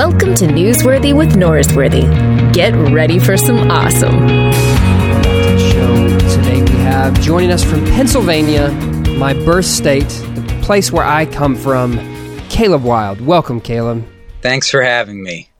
Welcome to Newsworthy with Norrisworthy. Get ready for some awesome. Today we have joining us from Pennsylvania, my birth state, the place where I come from, Caleb Wilde. Welcome, Caleb. Thanks for having me.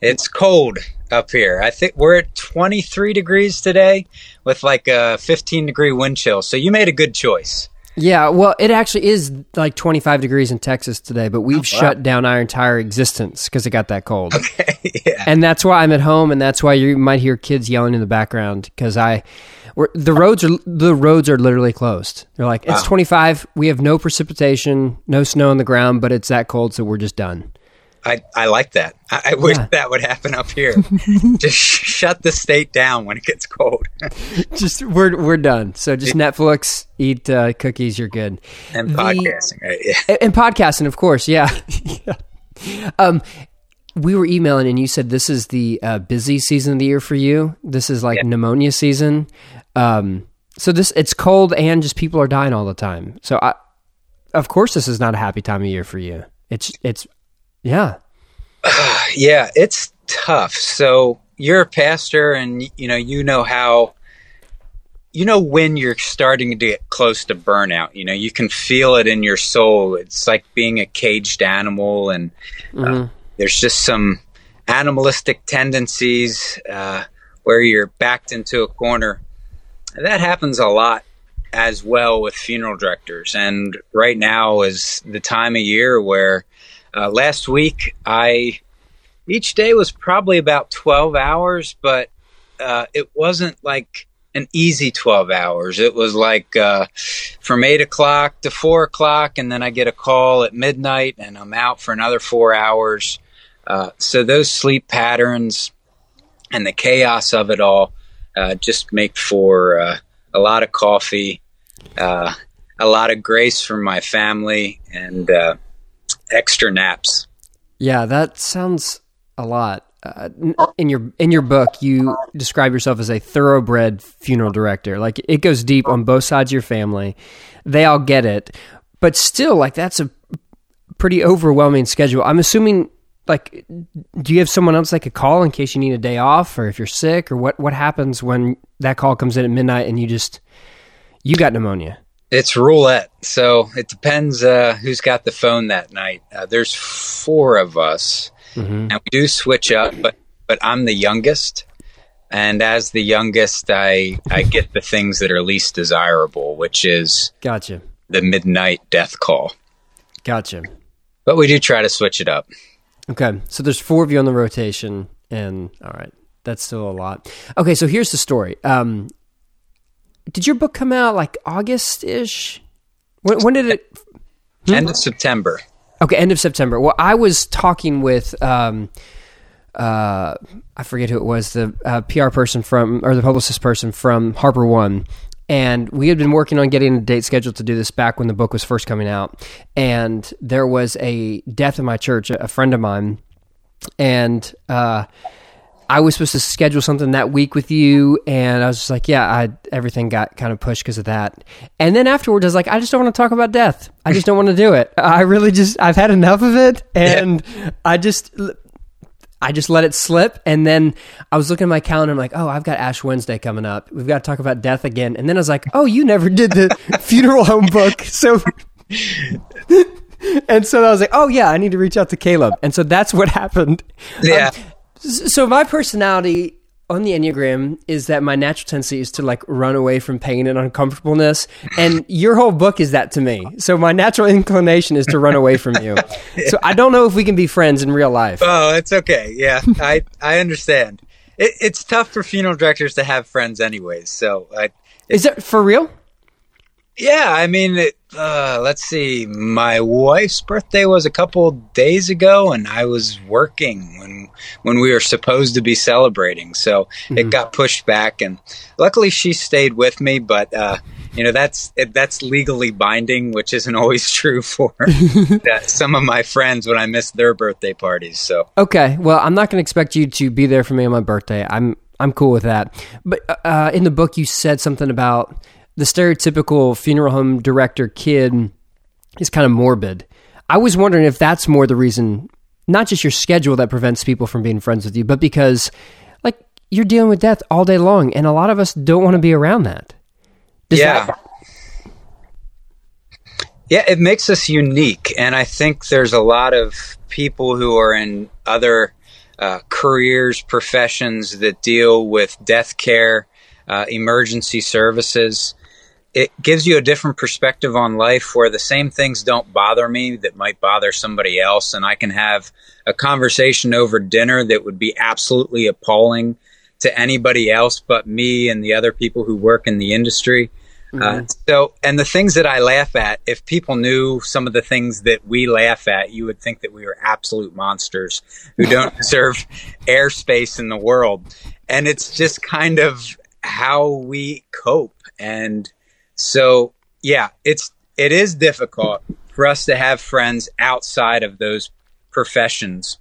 It's cold up here. I think we're at 23 degrees today with like a 15-degree wind chill, so you made a good choice. Yeah, well, it actually is like 25 degrees in Texas today, but we've shut down our entire existence because it got that cold. Okay, yeah. And that's why I'm at home, and that's why you might hear kids yelling in the background because the roads are literally closed. They're like, it's 25, we have no precipitation, no snow on the ground, but it's that cold, so we're just done. I like that. I wish that would happen up here. Just shut the state down when it gets cold. Just we're done. So just Netflix, eat cookies, you're good. And podcasting, right? Yeah. And podcasting, of course, yeah. Yeah. We were emailing and you said this is the busy season of the year for you. This is like pneumonia season. So it's cold and just people are dying all the time. So of course this is not a happy time of year for you. It's yeah. Yeah, it's tough. So you're a pastor and you know when you're starting to get close to burnout, you know, you can feel it in your soul. It's like being a caged animal and there's just some animalistic tendencies where you're backed into a corner. And that happens a lot as well with funeral directors. And right now is the time of year where last week, each day was probably about 12 hours, but it wasn't like an easy 12 hours. It was like from 8 o'clock to 4 o'clock, and then I get a call at midnight, and I'm out for another 4 hours. So those sleep patterns and the chaos of it all just make for a lot of coffee, a lot of grace from my family, and extra naps. Yeah, that sounds a lot. In your book, you describe yourself as a thoroughbred funeral director. Like, it goes deep on both sides of your family. They all get it. But still, like, that's a pretty overwhelming schedule. I'm assuming, like, do you have someone else that could call in case you need a day off or if you're sick? Or what happens when that call comes in at midnight and you got pneumonia? It's roulette, so it depends who's got the phone that night. There's four of us, and we do switch up, but I'm the youngest, and as the youngest, I get the things that are least desirable, which is the midnight death call. Gotcha. But we do try to switch it up. Okay, so there's four of you on the rotation, and all right, that's still a lot. Okay, so here's the story. Did your book come out like August-ish? When did it? End of September. Okay, end of September. Well, I was talking with, I forget who it was, the PR person or the publicist person from HarperOne, and we had been working on getting a date scheduled to do this back when the book was first coming out, and there was a death in my church, a friend of mine, and I was supposed to schedule something that week with you, and I was just like, everything got kind of pushed because of that. And then afterwards, I was like, I just don't want to talk about death. I just don't want to do it. I really I've had enough of it, and I just let it slip. And then I was looking at my calendar, I'm like, oh, I've got Ash Wednesday coming up. We've got to talk about death again. And then I was like, oh, you never did the funeral home book, so... And so I was like, oh, yeah, I need to reach out to Caleb. And so that's what happened. Yeah. So my personality on the Enneagram is that my natural tendency is to like run away from pain and uncomfortableness, and your whole book is that to me. So my natural inclination is to run away from you. Yeah. So I don't know if we can be friends in real life. Oh, it's okay. Yeah, I understand. It's tough for funeral directors to have friends anyways. So is that for real? Yeah, I mean, let's see. My wife's birthday was a couple days ago, and I was working when we were supposed to be celebrating. So it got pushed back, and luckily she stayed with me. But that's legally binding, which isn't always true for some of my friends when I miss their birthday parties. So okay, well, I'm not going to expect you to be there for me on my birthday. I'm cool with that. But in the book, you said something about the stereotypical funeral home director kid is kind of morbid. I was wondering if that's more the reason not just your schedule that prevents people from being friends with you, but because like you're dealing with death all day long, and a lot of us don't want to be around that. Yeah, it makes us unique. And I think there's a lot of people who are in other careers, professions that deal with death care, emergency services. It gives you a different perspective on life where the same things don't bother me that might bother somebody else. And I can have a conversation over dinner that would be absolutely appalling to anybody else but me and the other people who work in the industry. And the things that I laugh at, if people knew some of the things that we laugh at, you would think that we were absolute monsters who don't deserve airspace in the world. And it's just kind of how we cope. And so, yeah, it is difficult for us to have friends outside of those professions.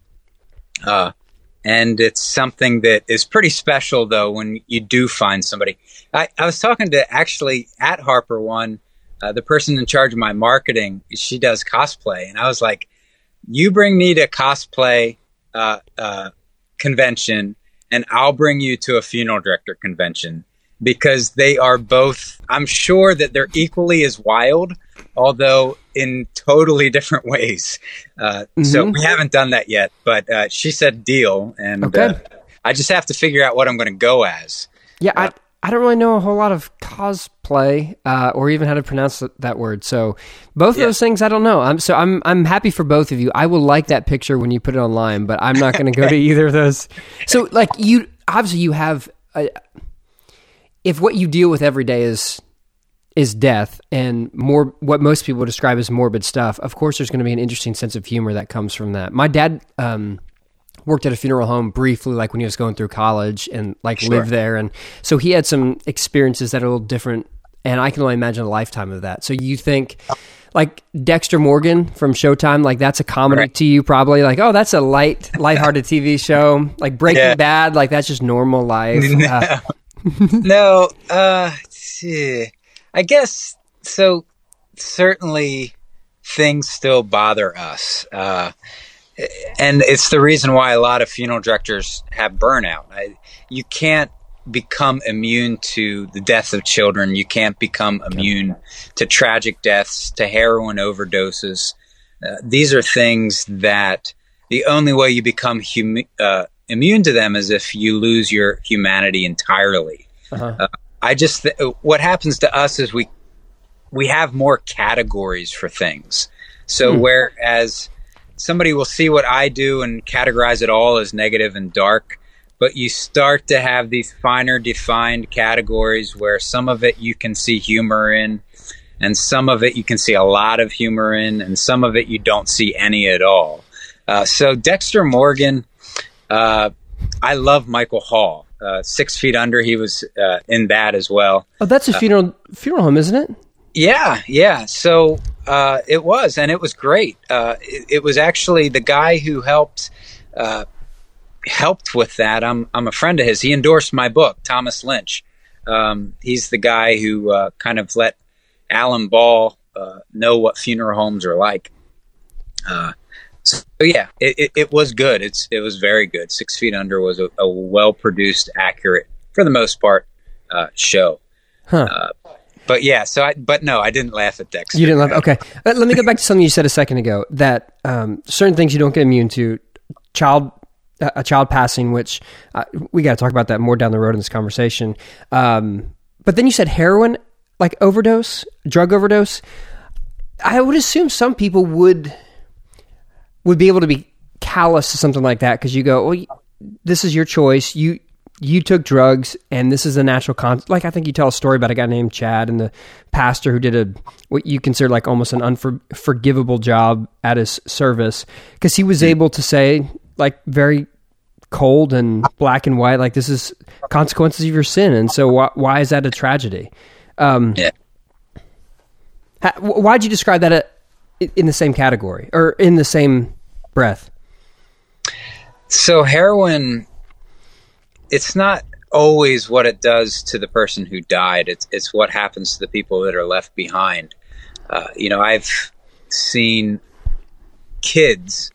And it's something that is pretty special, though, when you do find somebody. I was talking to, actually, at HarperOne, the person in charge of my marketing. She does cosplay. And I was like, you bring me to cosplay convention, and I'll bring you to a funeral director convention. Because they are both, I'm sure that they're equally as wild, although in totally different ways. So we haven't done that yet, but she said deal. And okay. I just have to figure out what I'm going to go as. Yeah, I don't really know a whole lot of cosplay or even how to pronounce that word. So both of those things, I don't know. I'm happy for both of you. I will like that picture when you put it online, but I'm not going to go to either of those. So like you, obviously you have... If what you deal with every day is death and more what most people describe as morbid stuff, of course there's going to be an interesting sense of humor that comes from that. My dad worked at a funeral home briefly, like when he was going through college, and like lived there, and so he had some experiences that are a little different. And I can only imagine a lifetime of that. So you think, like Dexter Morgan from Showtime, like that's a comedy to you probably. Like, oh, that's a lighthearted TV show. Like Breaking Bad, like that's just normal life. No, I guess so. Certainly, things still bother us, and it's the reason why a lot of funeral directors have burnout. You can't become immune to the death of children. You can't become immune to tragic deaths, to heroin overdoses. These are things that the only way you become immune to them is if you lose your humanity entirely. What happens to us is we have more categories for things. So whereas somebody will see what I do and categorize it all as negative and dark, but you start to have these finer defined categories where some of it you can see humor in, and some of it you can see a lot of humor in, and some of it you don't see any at all. So Dexter Morgan, I love Michael Hall. 6 Feet Under, he was in that as well. Oh, that's a funeral home, isn't it? Yeah. So it was, and it was great. It was actually the guy who helped with that. I'm a friend of his. He endorsed my book, Thomas Lynch. He's the guy who kind of let Alan Ball know what funeral homes are like. So yeah, it was good. It was very good. 6 Feet Under was a well-produced, accurate, for the most part, show. But yeah, but no, I didn't laugh at Dexter. You didn't laugh? Okay. Let me go back to something you said a second ago, that certain things you don't get immune to, a child passing, which we got to talk about that more down the road in this conversation. But then you said heroin, like drug overdose. I would assume some people would be able to be callous to something like that, because you go, well, this is your choice. You took drugs, and this is a natural like, I think you tell a story about a guy named Chad and the pastor who did what you consider like almost an unforgivable job at his service, because he was able to say, like, very cold and black and white, like, this is consequences of your sin, and so why is that a tragedy? Why'd you describe that in the same category, or in the same breath? So heroin, it's not always what it does to the person who died. It's what happens to the people that are left behind. I've seen kids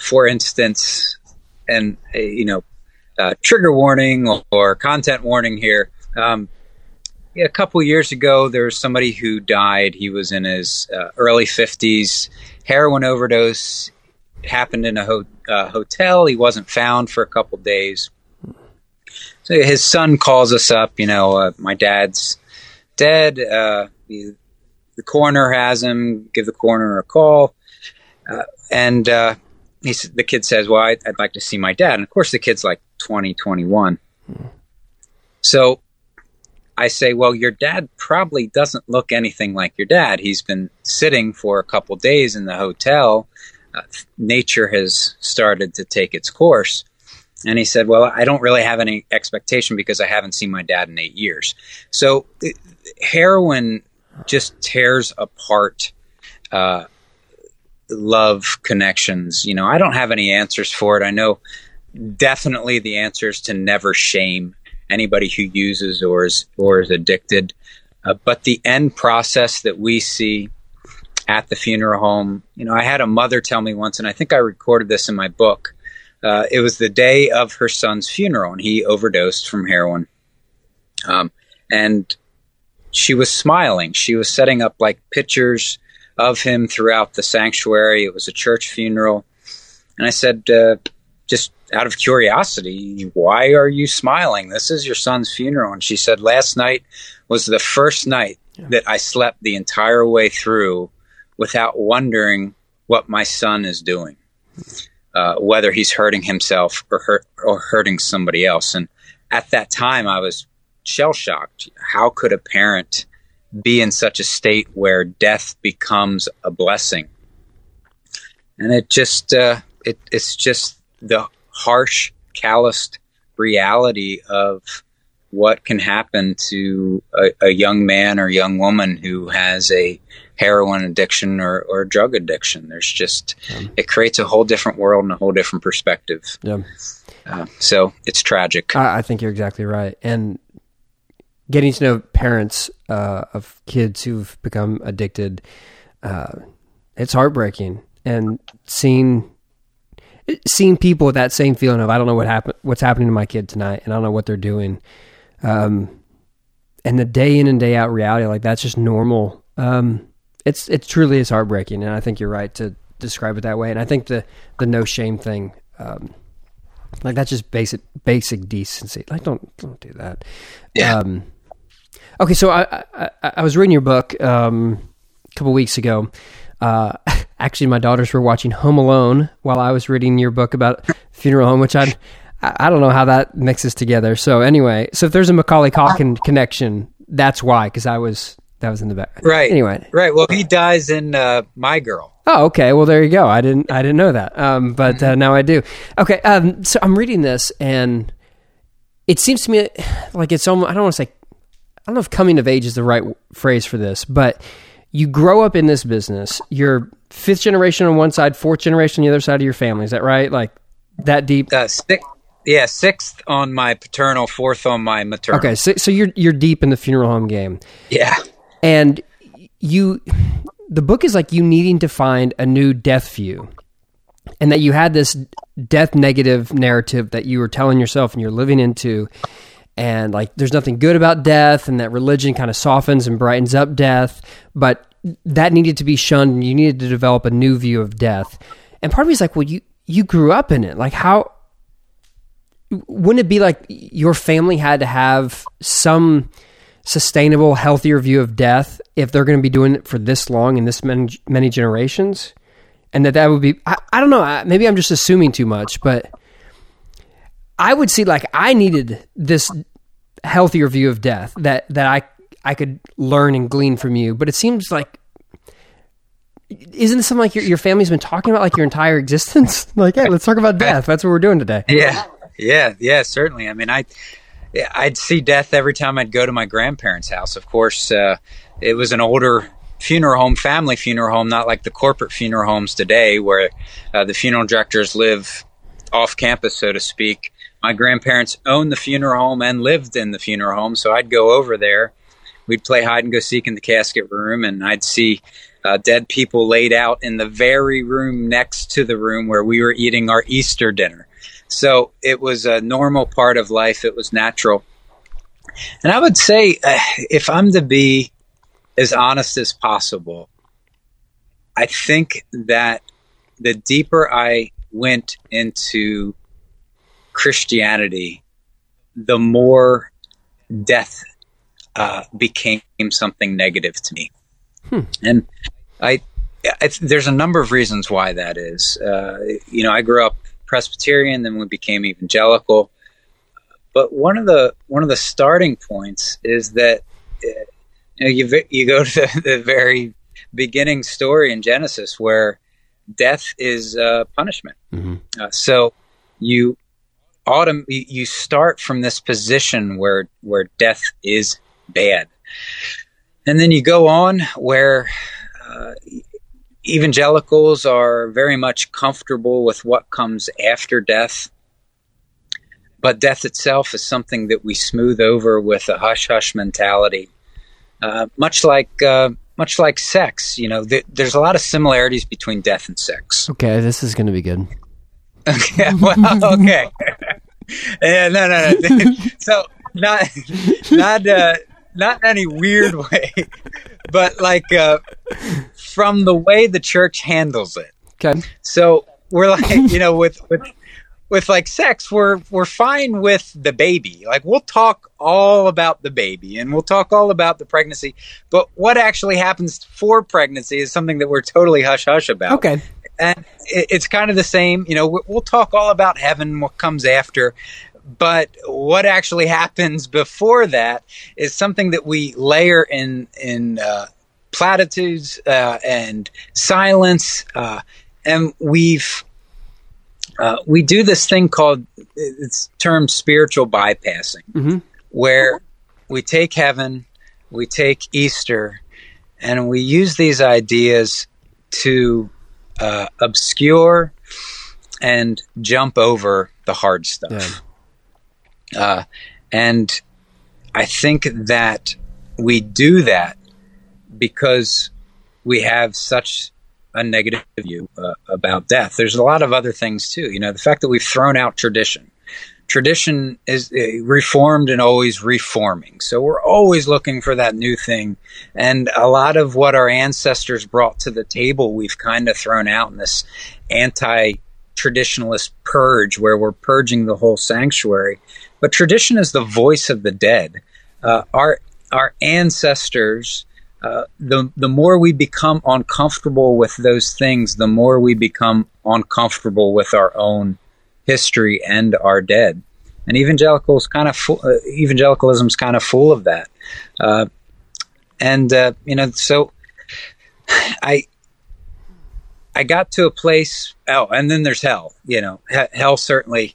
For instance, and trigger warning or content warning here. A couple years ago, there was somebody who died. He was in his early 50s. Heroin overdose happened in a hotel. He wasn't found for a couple days. So his son calls us up, my dad's dead. The coroner has him. Give the coroner a call. The kid says, well, I'd like to see my dad. And, of course, the kid's like 20, 21. So I say, well, your dad probably doesn't look anything like your dad. He's been sitting for a couple days in the hotel. Nature has started to take its course. And he said, well, I don't really have any expectation because I haven't seen my dad in 8 years. So heroin just tears apart love connections. I don't have any answers for it. I know definitely the answer is to never shame anybody who uses or is addicted. But the end process that we see at the funeral home, I had a mother tell me once, and I think I recorded this in my book. It was the day of her son's funeral, and he overdosed from heroin. And she was smiling. She was setting up like pictures of him throughout the sanctuary. It was a church funeral. And I said, just out of curiosity, why are you smiling? This is your son's funeral. And she said, last night was the first night that I slept the entire way through without wondering what my son is doing, whether he's hurting himself or hurting somebody else. And at that time, I was shell-shocked. How could a parent be in such a state where death becomes a blessing? And it just, it's just the harsh, calloused reality of what can happen to a young man or young woman who has a heroin addiction or drug addiction. There's just, it creates a whole different world and a whole different perspective. Yeah. So it's tragic. I think you're exactly right. And getting to know parents of kids who've become addicted, it's heartbreaking. And seeing people with that same feeling of, I don't know what's happening to my kid tonight, and I don't know what they're doing. And the day in and day out reality, like that's just normal. It truly is heartbreaking. And I think you're right to describe it that way. And I think the no shame thing, like that's just basic decency. Like don't do that. Yeah. Okay. So I was reading your book, a couple weeks ago. Actually, my daughters were watching Home Alone while I was reading your book about funeral home, which I don't know how that mixes together. So anyway, if there's a Macaulay Calkin connection, that's why, because that was in the back. Right. Anyway. Right. Well, he dies in My Girl. Oh, okay. Well, there you go. I didn't know that, but now I do. Okay. So I'm reading this, and it seems to me like it's almost, I don't know if coming of age is the right phrase for this, but you grow up in this business. You're fifth generation on one side, fourth generation on the other side of your family. Is that right? Like that deep? Sixth on my paternal, fourth on my maternal. Okay, so you're deep in the funeral home game. Yeah, and the book is like you needing to find a new death view, and that you had this death negative narrative that you were telling yourself and you're living into. And like, there's nothing good about death, and that religion kind of softens and brightens up death, but that needed to be shunned, and you needed to develop a new view of death. And part of me is like, well, you grew up in it. Like, how wouldn't it be like your family had to have some sustainable, healthier view of death if they're going to be doing it for this long and this many generations? And that would be, I don't know, maybe I'm just assuming too much, but I would see like I needed this healthier view of death that I could learn and glean from you. But it seems like, isn't this something like your family's been talking about like your entire existence? Like, hey, let's talk about death. That's what we're doing today. Yeah, certainly. I mean, I'd see death every time I'd go to my grandparents' house. Of course, it was an older funeral home, family funeral home, not like the corporate funeral homes today where the funeral directors live off campus, so to speak. My grandparents owned the funeral home and lived in the funeral home, so I'd go over there. We'd play hide and go seek in the casket room, and I'd see dead people laid out in the very room next to the room where we were eating our Easter dinner. So it was a normal part of life. It was natural. And I would say, if I'm to be as honest as possible, I think that the deeper I went into Christianity, the more death became something negative to me. And I there's a number of reasons why that is. You know, I grew up Presbyterian, then we became evangelical. But one of the starting points is that you go to the very beginning story in Genesis where death is punishment. Mm-hmm. So you start from this position where death is bad. And then you go on where evangelicals are very much comfortable with what comes after death. But death itself is something that we smooth over with a hush-hush mentality, much like sex. You know, there's a lot of similarities between death and sex. Okay, this is going to be good. Okay, well, okay. Yeah, no. So not in any weird way, but like from the way the church handles it. Okay. So we're like, you know, with like sex, we're fine with the baby. Like we'll talk all about the baby and we'll talk all about the pregnancy, but what actually happens for pregnancy is something that we're totally hush-hush about. Okay. And it's kind of the same, you know, we'll talk all about heaven, what comes after, but what actually happens before that is something that we layer in platitudes and silence, and we do this thing called, it's termed spiritual bypassing, mm-hmm. where we take heaven, we take Easter, and we use these ideas to obscure and jump over the hard stuff. Yeah. And I think that we do that because we have such a negative view about death. There's a lot of other things too. You know, the fact that we've thrown out tradition. Tradition is reformed and always reforming. So we're always looking for that new thing. And a lot of what our ancestors brought to the table, we've kind of thrown out in this anti-traditionalist purge where we're purging the whole sanctuary. But tradition is the voice of the dead. Our ancestors, the more we become uncomfortable with those things, the more we become uncomfortable with our own history and our dead. And evangelicalism's kind of full of that. You know, so I got to a place. Oh, and then there's hell. You know, hell certainly.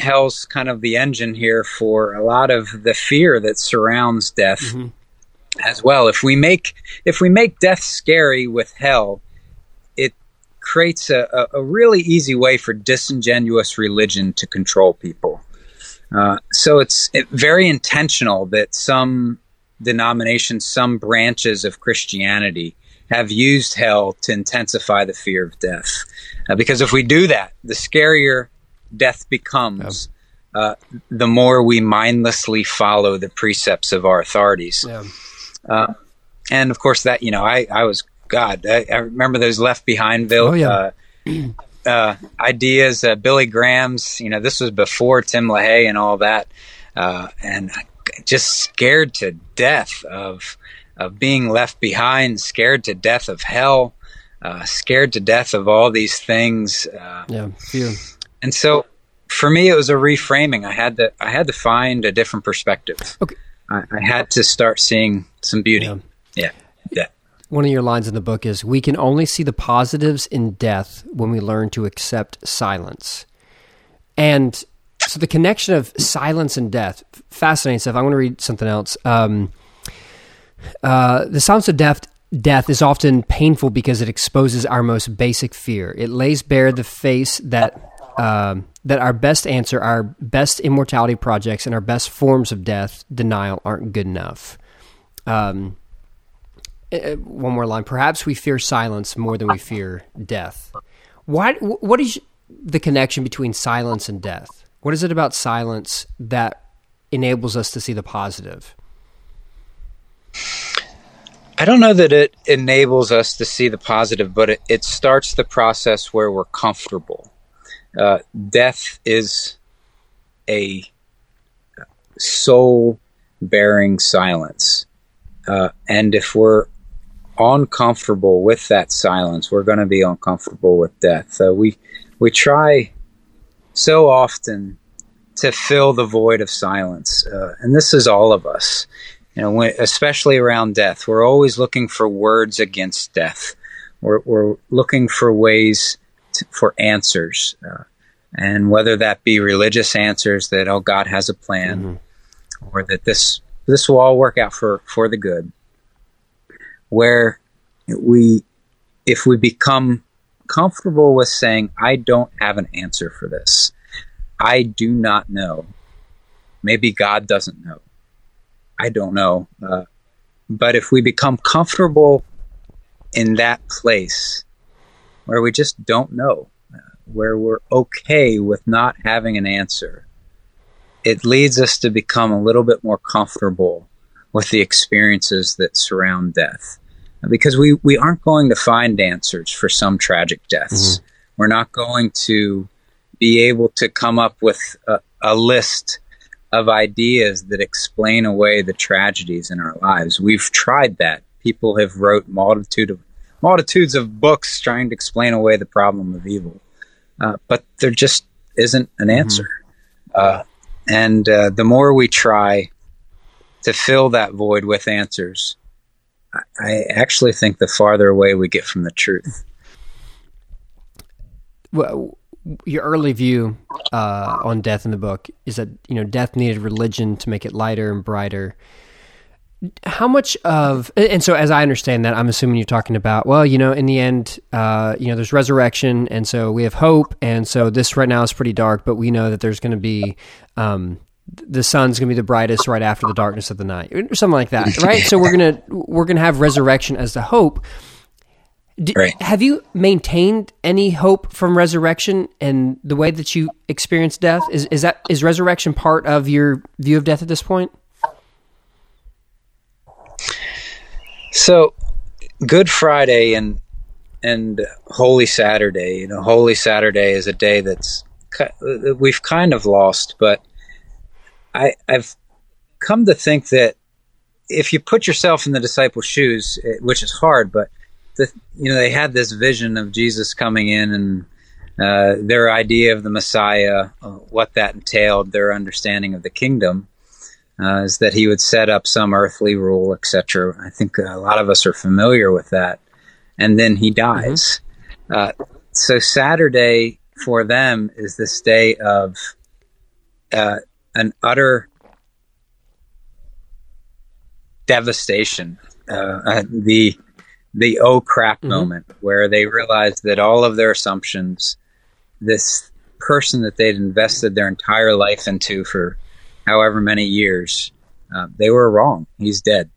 Hell's kind of the engine here for a lot of the fear that surrounds death, mm-hmm. as well. If we make death scary with hell, it creates a really easy way for disingenuous religion to control people. So it's very intentional that some denominations, some branches of Christianity have used hell to intensify the fear of death. Because if we do that, the scarier death becomes, the more we mindlessly follow the precepts of our authorities. Yeah. And of course that, you know, I remember those Left Behind ideas, Billy Graham's, you know, this was before Tim LaHaye and all that. And I just scared to death of being left behind, scared to death of hell, scared to death of all these things. And so, for me, it was a reframing. I had to find a different perspective. Okay. I had to start seeing some beauty. Yeah. One of your lines in the book is, "We can only see the positives in death when we learn to accept silence." And so, the connection of silence and death, fascinating stuff. I want to read something else. The silence of death is often painful because it exposes our most basic fear. It lays bare the face that our best answer, our best immortality projects, and our best forms of death denial aren't good enough. one more line. Perhaps we fear silence more than we fear death. Why? What is the connection between silence and death? What is it about silence that enables us to see the positive? I don't know that it enables us to see the positive, but it starts the process where we're comfortable. Death is a soul-bearing silence. And if we're uncomfortable with that silence, we're going to be uncomfortable with death. So we try so often to fill the void of silence. And this is all of us, especially around death. We're always looking for words against death. We're looking for ways for answers. And whether that be religious answers that, oh, God has a plan, mm-hmm. or that this will all work out for the good, where if we become comfortable with saying, I don't have an answer for this. I do not know. Maybe God doesn't know. I don't know. But if we become comfortable in that place where we just don't know, where we're okay with not having an answer, it leads us to become a little bit more comfortable with the experiences that surround death. Because we aren't going to find answers for some tragic deaths. Mm-hmm. We're not going to be able to come up with a list of ideas that explain away the tragedies in our lives. We've tried that. People have wrote multitudes of books trying to explain away the problem of evil. But there just isn't an answer. Mm-hmm. And the more we try to fill that void with answers, I actually think the farther away we get from the truth. Well, your early view on death in the book is that death needed religion to make it lighter and brighter. How much of, and so as I understand that, I'm assuming you're talking about, well, in the end, there's resurrection, and so we have hope, and so this right now is pretty dark, but we know that there's going to be, the sun's going to be the brightest right after the darkness of the night, or something like that, right? So we're gonna have resurrection as the hope. Right. Have you maintained any hope from resurrection and the way that you experience death? Is resurrection part of your view of death at this point? So, Good Friday and Holy Saturday. Holy Saturday is a day that we've kind of lost, but I've come to think that if you put yourself in the disciples' shoes, which is hard, but they had this vision of Jesus coming in and their idea of the Messiah, what that entailed, their understanding of the kingdom, is that he would set up some earthly rule, etc. I think a lot of us are familiar with that. And then he dies. Mm-hmm. So Saturday for them is this day of an utter devastation. The oh crap mm-hmm. moment where they realized that all of their assumptions, this person that they'd invested their entire life into for however many years, they were wrong. He's dead.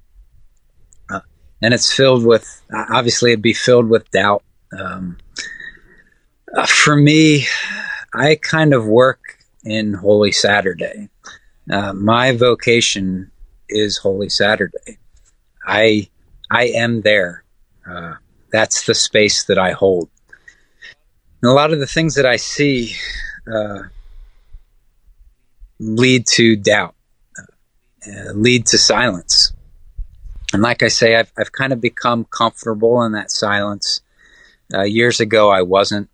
And it's filled with, obviously it'd be filled with doubt. For me, I kind of work in Holy Saturday. My vocation is Holy Saturday. I am there. That's the space that I hold. And a lot of the things that I see lead to doubt, lead to silence. And like I say, I've kind of become comfortable in that silence. Years ago, I wasn't.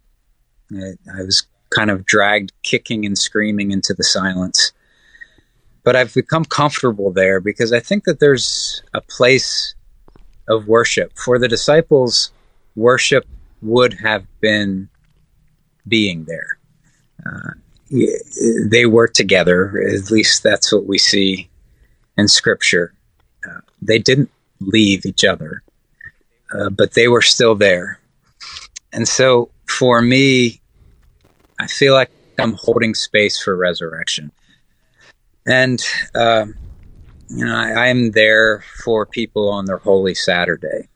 I was kind of dragged kicking and screaming into the silence. But I've become comfortable there because I think that there's a place of worship. For the disciples, worship would have been being there. They were together, at least that's what we see in Scripture. They didn't leave each other, but they were still there. And so for me, I feel like I'm holding space for resurrection. And I'm there for people on their Holy Saturday.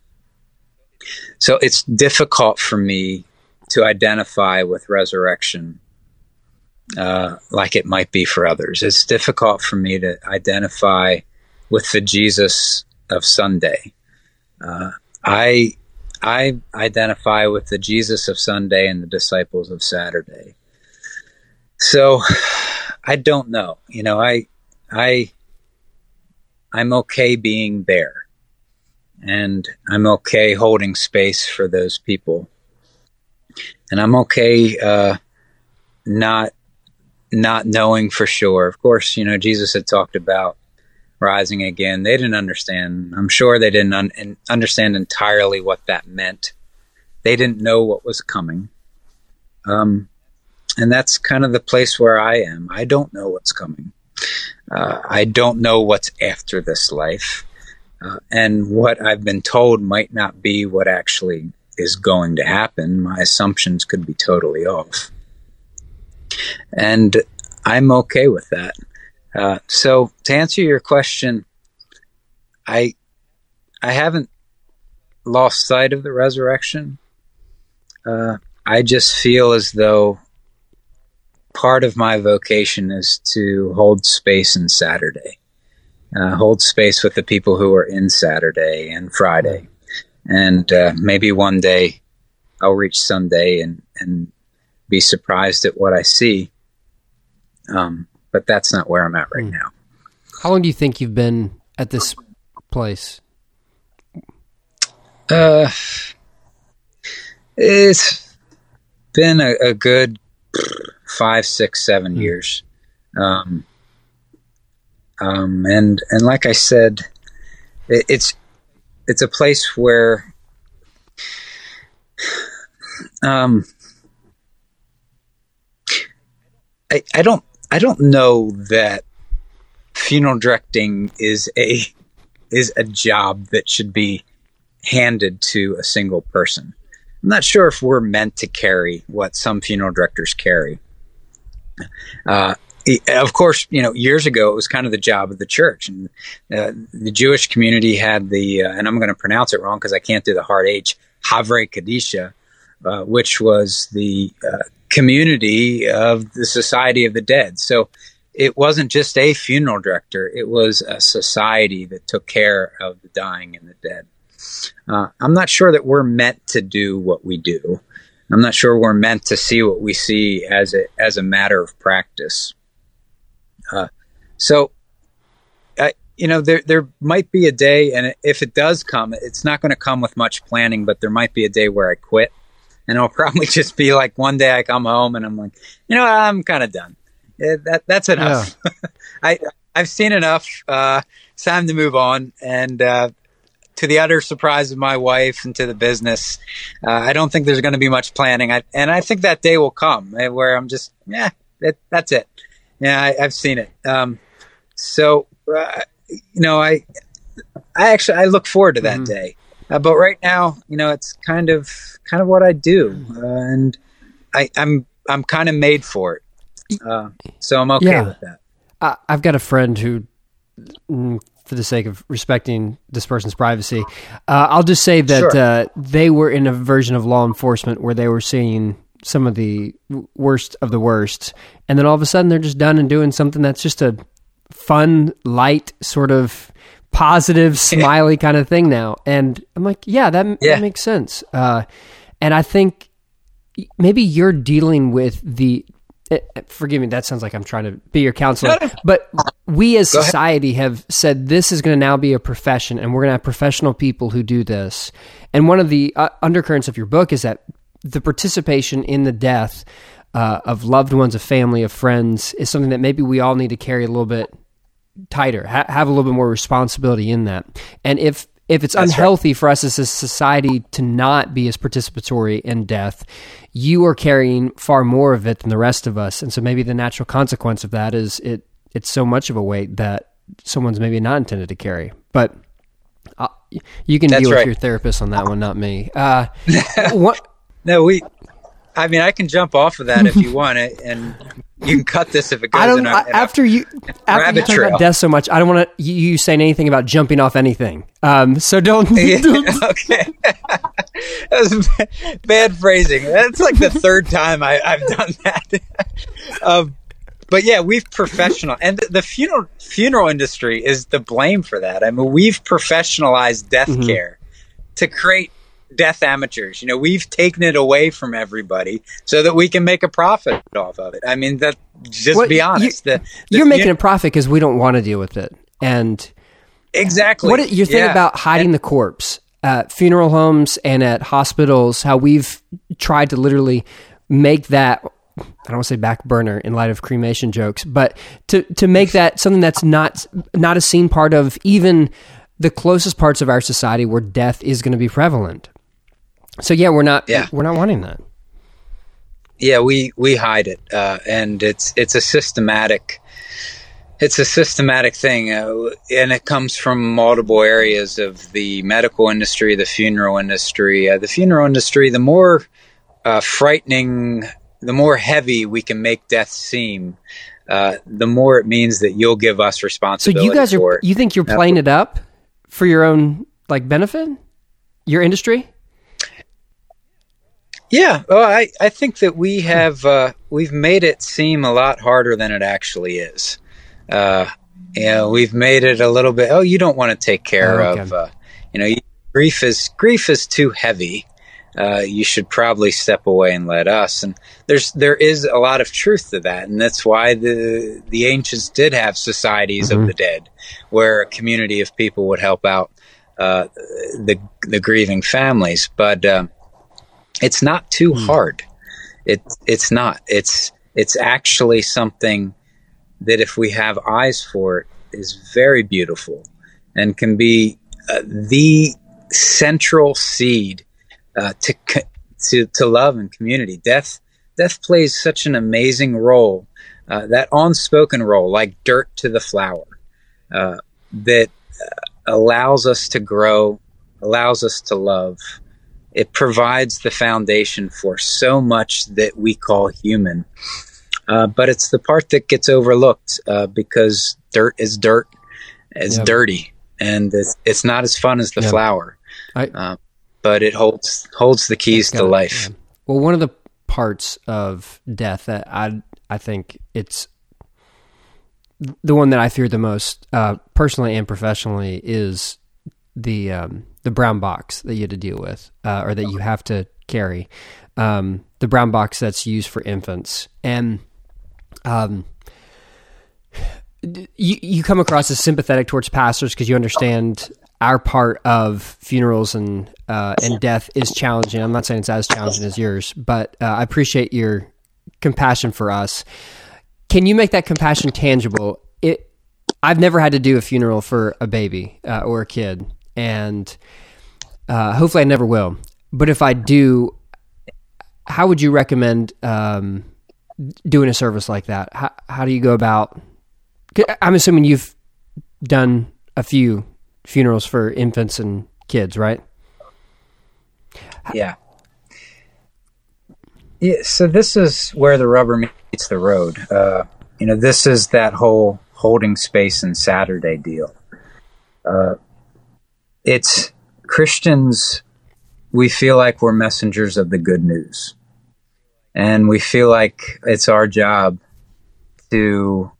So it's difficult for me to identify with resurrection like it might be for others. It's difficult for me to identify with the Jesus of Sunday. I identify with the Jesus of Sunday and the disciples of Saturday. So I don't know. You know, I'm okay being there, and I'm okay holding space for those people, and I'm okay not knowing for sure. Of course, you know, Jesus had talked about rising again. They didn't understand. I'm sure they didn't understand entirely what that meant. They didn't know what was coming. And that's kind of the place where I am. I don't know what's coming. I don't know what's after this life. And what I've been told might not be what actually is going to happen. My assumptions could be totally off. And I'm okay with that. So to answer your question, I haven't lost sight of the resurrection. I just feel as though part of my vocation is to hold space in Saturday, hold space with the people who are in Saturday and Friday. And maybe one day I'll reach Sunday and be surprised at what I see. But that's not where I'm at right now. How long do you think you've been at this place? It's been a good 5, 6, 7 years. And like I said, it's a place where, I don't know that funeral directing is a job that should be handed to a single person. I'm not sure if we're meant to carry what some funeral directors carry. Of course, you know, years ago, it was kind of the job of the church. And the Jewish community had the, and I'm going to pronounce it wrong because I can't do the hard H, Havra Kadisha, which was the community of the Society of the Dead. So it wasn't just a funeral director. It was a society that took care of the dying and the dead. I'm not sure that we're meant to do what we do. I'm not sure we're meant to see what we see as a matter of practice. You know, there might be a day, and if it does come, it's not going to come with much planning, but there might be a day where I quit. And it'll probably just be like one day I come home and I'm like, you know, I'm kind of done. Yeah, that's enough. Yeah. I've seen enough. It's time to move on. And to the utter surprise of my wife and to the business, I don't think there's going to be much planning. And I think that day will come where I'm just, yeah, that's it. Yeah, I've seen it. You know, I actually look forward to that day. But right now, you know, it's kind of what I do, and I'm kind of made for it, so I'm okay with that. I've got a friend who, for the sake of respecting this person's privacy, I'll just say that they were in a version of law enforcement where they were seeing some of the worst of the worst, and then all of a sudden they're just done and doing something that's just a fun, light sort of positive, smiley kind of thing now. And I'm like, that makes sense. And I think maybe you're dealing with the, forgive me, that sounds like I'm trying to be your counselor, but we as society have said this is going to now be a profession and we're going to have professional people who do this. And one of the undercurrents of your book is that the participation in the death of loved ones, of family, of friends is something that maybe we all need to carry a little bit tighter, have a little bit more responsibility in that. And if it's unhealthy for us as a society to not be as participatory in death, you are carrying far more of it than the rest of us. And so maybe the natural consequence of that is it's so much of a weight that someone's maybe not intended to carry. But you can deal with your therapist on that one, not me. I mean, I can jump off of that if you want it, and you can cut this if it goes after you talk about death so much, I don't want you saying anything about jumping off anything. So don't. Okay. That's bad phrasing. That's like the third time I've done that. But yeah, we've professional, and the funeral industry is the blame for that. I mean, we've professionalized death care to create death amateurs. You know, we've taken it away from everybody so that we can make a profit off of it. I mean, that just be honest. You're making a profit because we don't want to deal with it. And exactly what you think about hiding the corpse at funeral homes and at hospitals, how we've tried to literally make that. I don't want to say back burner in light of cremation jokes, but to make that something that's not a seen part of even the closest parts of our society where death is going to be prevalent. So we're not wanting that. Yeah, we hide it, and it's a systematic thing, and it comes from multiple areas of the medical industry, the funeral industry. The funeral industry, the more frightening. The more heavy we can make death seem, the more it means that you'll give us responsibility. So you guys you think you're playing it up for your own benefit, your industry? Yeah, well, I think that we have we've made it seem a lot harder than it actually is. We've made it a little bit. Oh, you don't want to take care of. Grief is too heavy. You should probably step away and let us. And there is a lot of truth to that, and that's why the ancients did have societies of the dead, where a community of people would help out the grieving families. But it's not too hard. It's not. It's actually something that, if we have eyes for it, is very beautiful and can be the central seed. To love and community. Death plays such an amazing role, that unspoken role, like dirt to the flower, that allows us to grow, allows us to love. It provides the foundation for so much that we call human. But it's the part that gets overlooked, because dirt. It's dirty, and it's not as fun as the flower. But it holds the keys to life. Yeah. Well, one of the parts of death that I think it's the one that I fear the most, personally and professionally, is the brown box that you had to deal with, or that you have to carry. The brown box that's used for infants, and you come across as sympathetic towards pastors because you understand. Our part of funerals and death is challenging. I'm not saying it's as challenging as yours, but I appreciate your compassion for us. Can you make that compassion tangible? I've never had to do a funeral for a baby or a kid, and hopefully I never will. But if I do, how would you recommend doing a service like that? How do you go about? I'm assuming you've done a few funerals for infants and kids, right? Yeah. So this is where the rubber meets the road. This is that whole holding space and Saturday deal. It's Christians. We feel like we're messengers of the good news, and we feel like it's our job to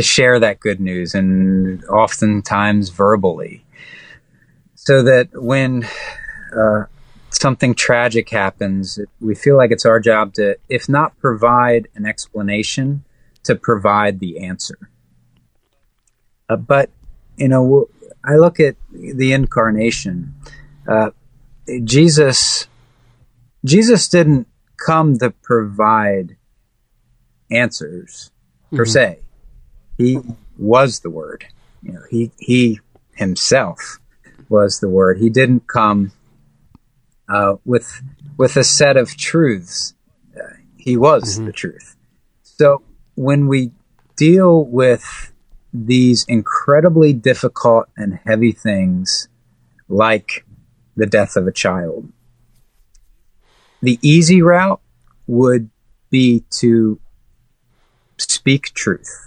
share that good news, and oftentimes verbally, so that when something tragic happens, we feel like it's our job to, if not provide an explanation, to provide the answer. But, I look at the incarnation. Jesus didn't come to provide answers per se. He was the Word. He himself was the Word. He didn't come with a set of truths. He was the truth. So when we deal with these incredibly difficult and heavy things, like the death of a child, the easy route would be to speak truth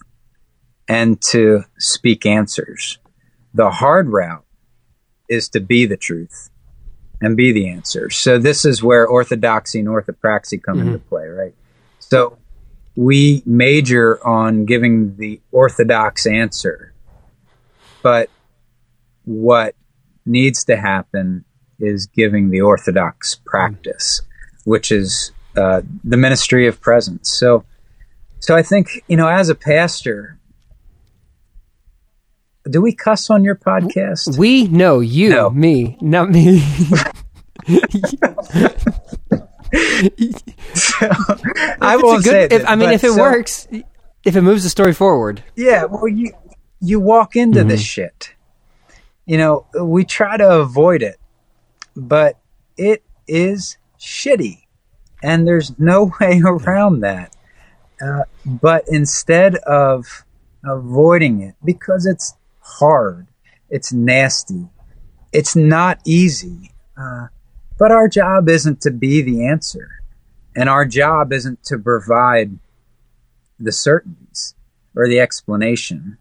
and to speak answers. The hard route is to be the truth and be the answer. So this is where orthodoxy and orthopraxy come into play, right? So we major on giving the orthodox answer, but what needs to happen is giving the orthodox practice, which is the ministry of presence. So I think, as a pastor, do we cuss on your podcast? We? No, you. No. Me. Not me. So, I won't say that. I mean, if it works, if it moves the story forward. Yeah, well, you walk into this shit. We try to avoid it, but it is shitty, and there's no way around that. But instead of avoiding it, because it's hard, it's nasty, it's not easy, but our job isn't to be the answer, and our job isn't to provide the certainties or the explanation.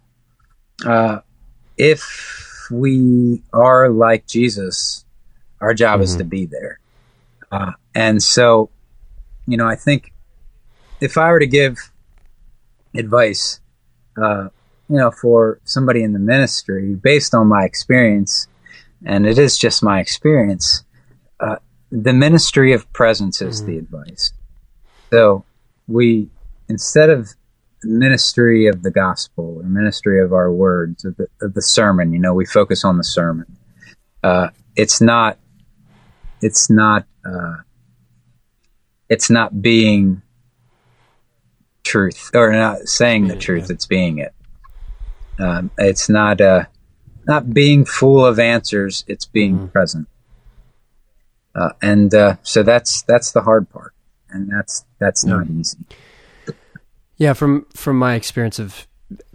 If we are like Jesus, our job is to be there. And so, I think if I were to give advice, for somebody in the ministry, based on my experience, and it is just my experience, the ministry of presence is the advice. So we, instead of ministry of the gospel or ministry of our words, of the sermon, we focus on the sermon. It's not being truth or not saying the truth. It's being it. It's not being full of answers. It's being present. So that's the hard part, and that's not easy. Yeah, from my experience of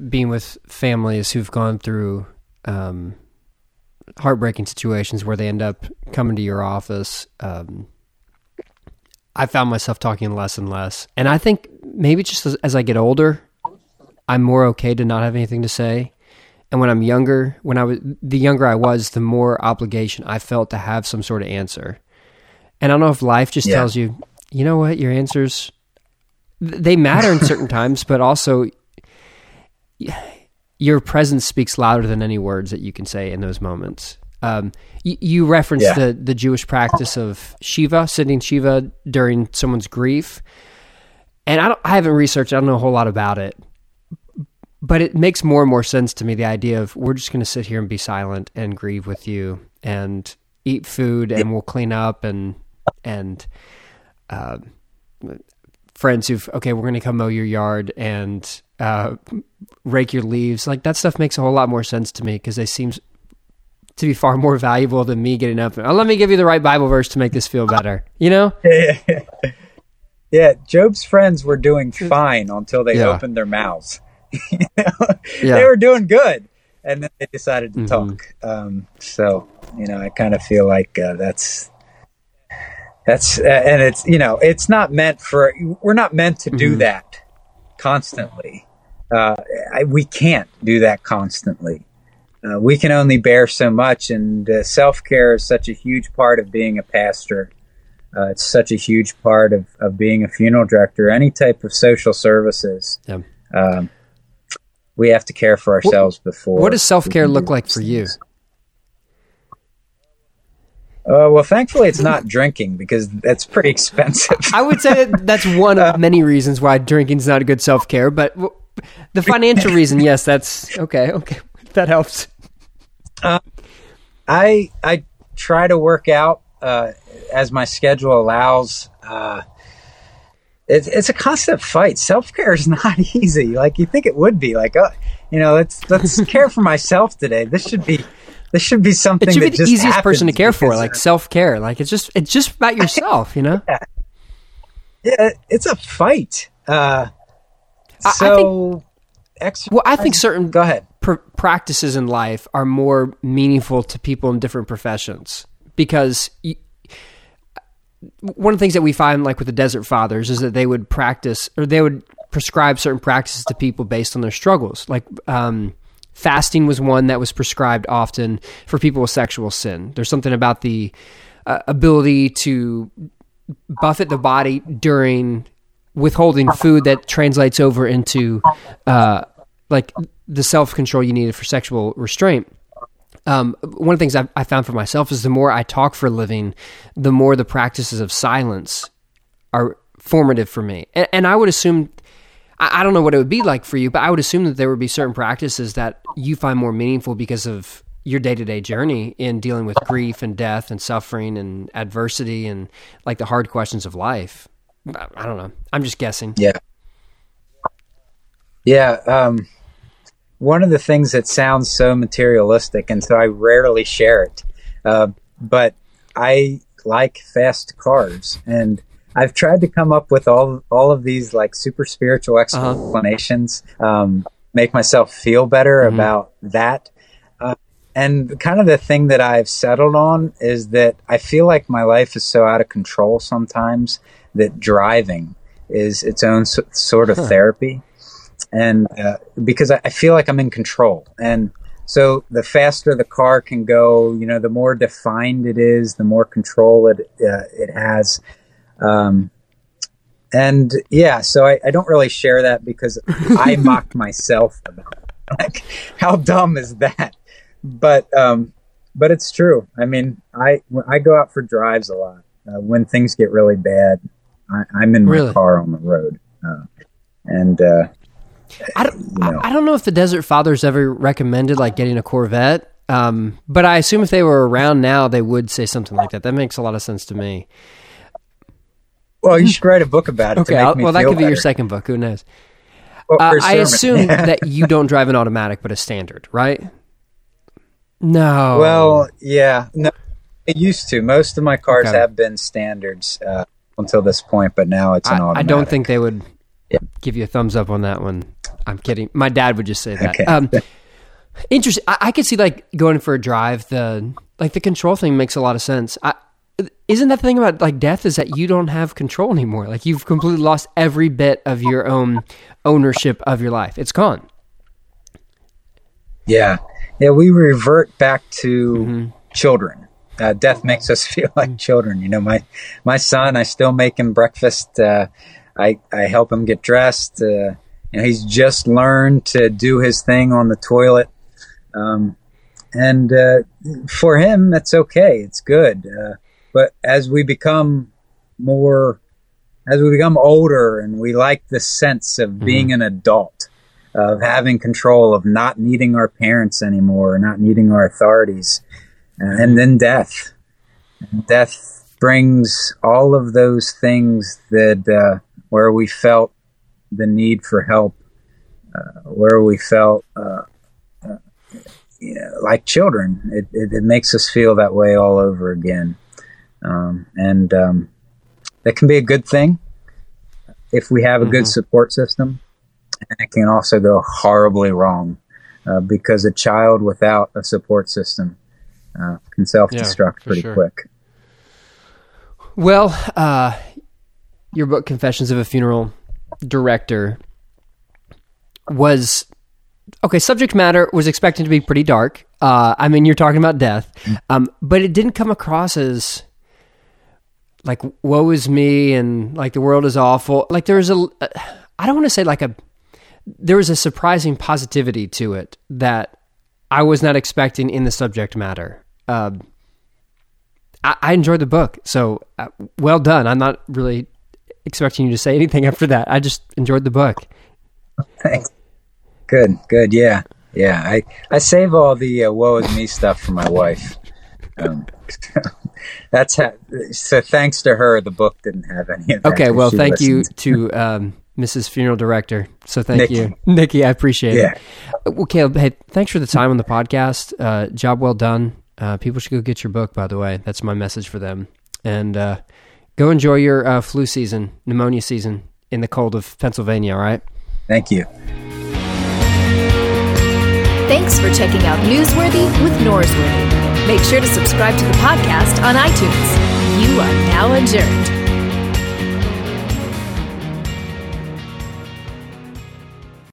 being with families who've gone through heartbreaking situations where they end up coming to your office, I found myself talking less and less. And I think maybe just as I get older, I'm more okay to not have anything to say. And when I'm younger, the more obligation I felt to have some sort of answer. And I don't know if life just tells you, you know what, your answers, they matter in certain times, but also your presence speaks louder than any words that you can say in those moments. You referenced the Jewish practice of Shiva, sitting Shiva during someone's grief. And I haven't researched, I don't know a whole lot about it, but it makes more and more sense to me, the idea of we're just going to sit here and be silent and grieve with you and eat food and we'll clean up and friends we're going to come mow your yard and rake your leaves. Like, that stuff makes a whole lot more sense to me because they seem to be far more valuable than me getting up. Let me give you the right Bible verse to make this feel better, Yeah, Job's friends were doing fine until they opened their mouths. They were doing good, and then they decided to talk. I kind of feel like that's and it's it's not meant for. We're not meant to do that constantly. We can't do that constantly. We can only bear so much, and self-care is such a huge part of being a pastor. It's such a huge part of being a funeral director, any type of social services. Yeah. We have to care for ourselves before. What does self-care look like for you? Well, thankfully it's not drinking, because that's pretty expensive. I would say that's one of many reasons why drinking's not a good self-care, but the financial reason, yes, that's okay. That helps. I try to work out as my schedule allows. It's a constant fight. Self-care is not easy. Like, you think it would be. Like, let's care for myself today. This should be something. It should be the easiest person to care for. Like, self-care. Like, it's just about yourself. Yeah, it's a fight. I think certain practices in life are more meaningful to people in different professions, because one of the things that we find, like with the Desert Fathers, is that they would practice, or they would prescribe certain practices to people based on their struggles. Like fasting was one that was prescribed often for people with sexual sin. There's something about the ability to buffet the body during withholding food that translates over into like the self-control you needed for sexual restraint. One of the things I found for myself is the more I talk for a living, the more the practices of silence are formative for me. And I would assume, I don't know what it would be like for you, but I would assume that there would be certain practices that you find more meaningful because of your day-to-day journey in dealing with grief and death and suffering and adversity and like the hard questions of life. I don't know. I'm just guessing. Yeah. Yeah. One of the things that sounds so materialistic, and so I rarely share it, but I like fast carbs, and I've tried to come up with all of these like super spiritual explanations, make myself feel better about that. And kind of the thing that I've settled on is that I feel like my life is so out of control sometimes that driving is its own sort of therapy. And because I feel like I'm in control. And so the faster the car can go, you know, the more defined it is, the more control it has. And yeah, so I don't really share that because I mock myself about it. Like, how dumb is that? But it's true. I mean, I go out for drives a lot. When things get really bad, I'm in my car on the road. I don't know if the Desert Fathers ever recommended like getting a Corvette, but I assume if they were around now, they would say something like that. That makes a lot of sense to me. Well, you should write a book about it. Okay, to make me that could be better. Your second book. Who knows? Well, I assume that you don't drive an automatic, but a standard, right? No. Well, yeah. No, it used to. Most of my cars have been standards until this point, but now it's an automatic. I don't think they would give you a thumbs up on that one. I'm kidding. My dad would just say that. Okay. Interesting. I could see like going for a drive. The control thing makes a lot of sense. Isn't that the thing about like death is that you don't have control anymore? Like you've completely lost every bit of your own ownership of your life. It's gone. Yeah. Yeah. We revert back to children. Death makes us feel like children. You know, my son, I still make him breakfast. I help him get dressed. You know, he's just learned to do his thing on the toilet. And for him, that's okay. It's good. But as we become older and we like the sense of being an adult, of having control, of not needing our parents anymore, not needing our authorities, and then death. Death brings all of those things that where we felt the need for help, where we felt you know, like children. It makes us feel that way all over again. And that can be a good thing if we have a good support system. And it can also go horribly wrong because a child without a support system can self-destruct pretty quick. Well, your book, Confessions of a Funeral Director, was... Okay, subject matter was expected to be pretty dark. I mean, you're talking about death, but it didn't come across as like, woe is me and like the world is awful. Like there was there was a surprising positivity to it that I was not expecting in the subject matter. I enjoyed the book, so well done. I'm not really expecting you to say anything after that. I just enjoyed the book. Thanks. Good. Yeah. I save all the woe is me stuff for my wife. So thanks to her, the book didn't have any of that. Okay, well, thank you to Mrs. Funeral Director. So thank you, Nikki. I appreciate it. Well, Caleb, hey, thanks for the time on the podcast. Job well done. People should go get your book, by the way. That's my message for them. And go enjoy your flu season, pneumonia season in the cold of Pennsylvania, all right? Thank you. Thanks for checking out Newsworthy with Norrisworthy. Make sure to subscribe to the podcast on iTunes. You are now adjourned.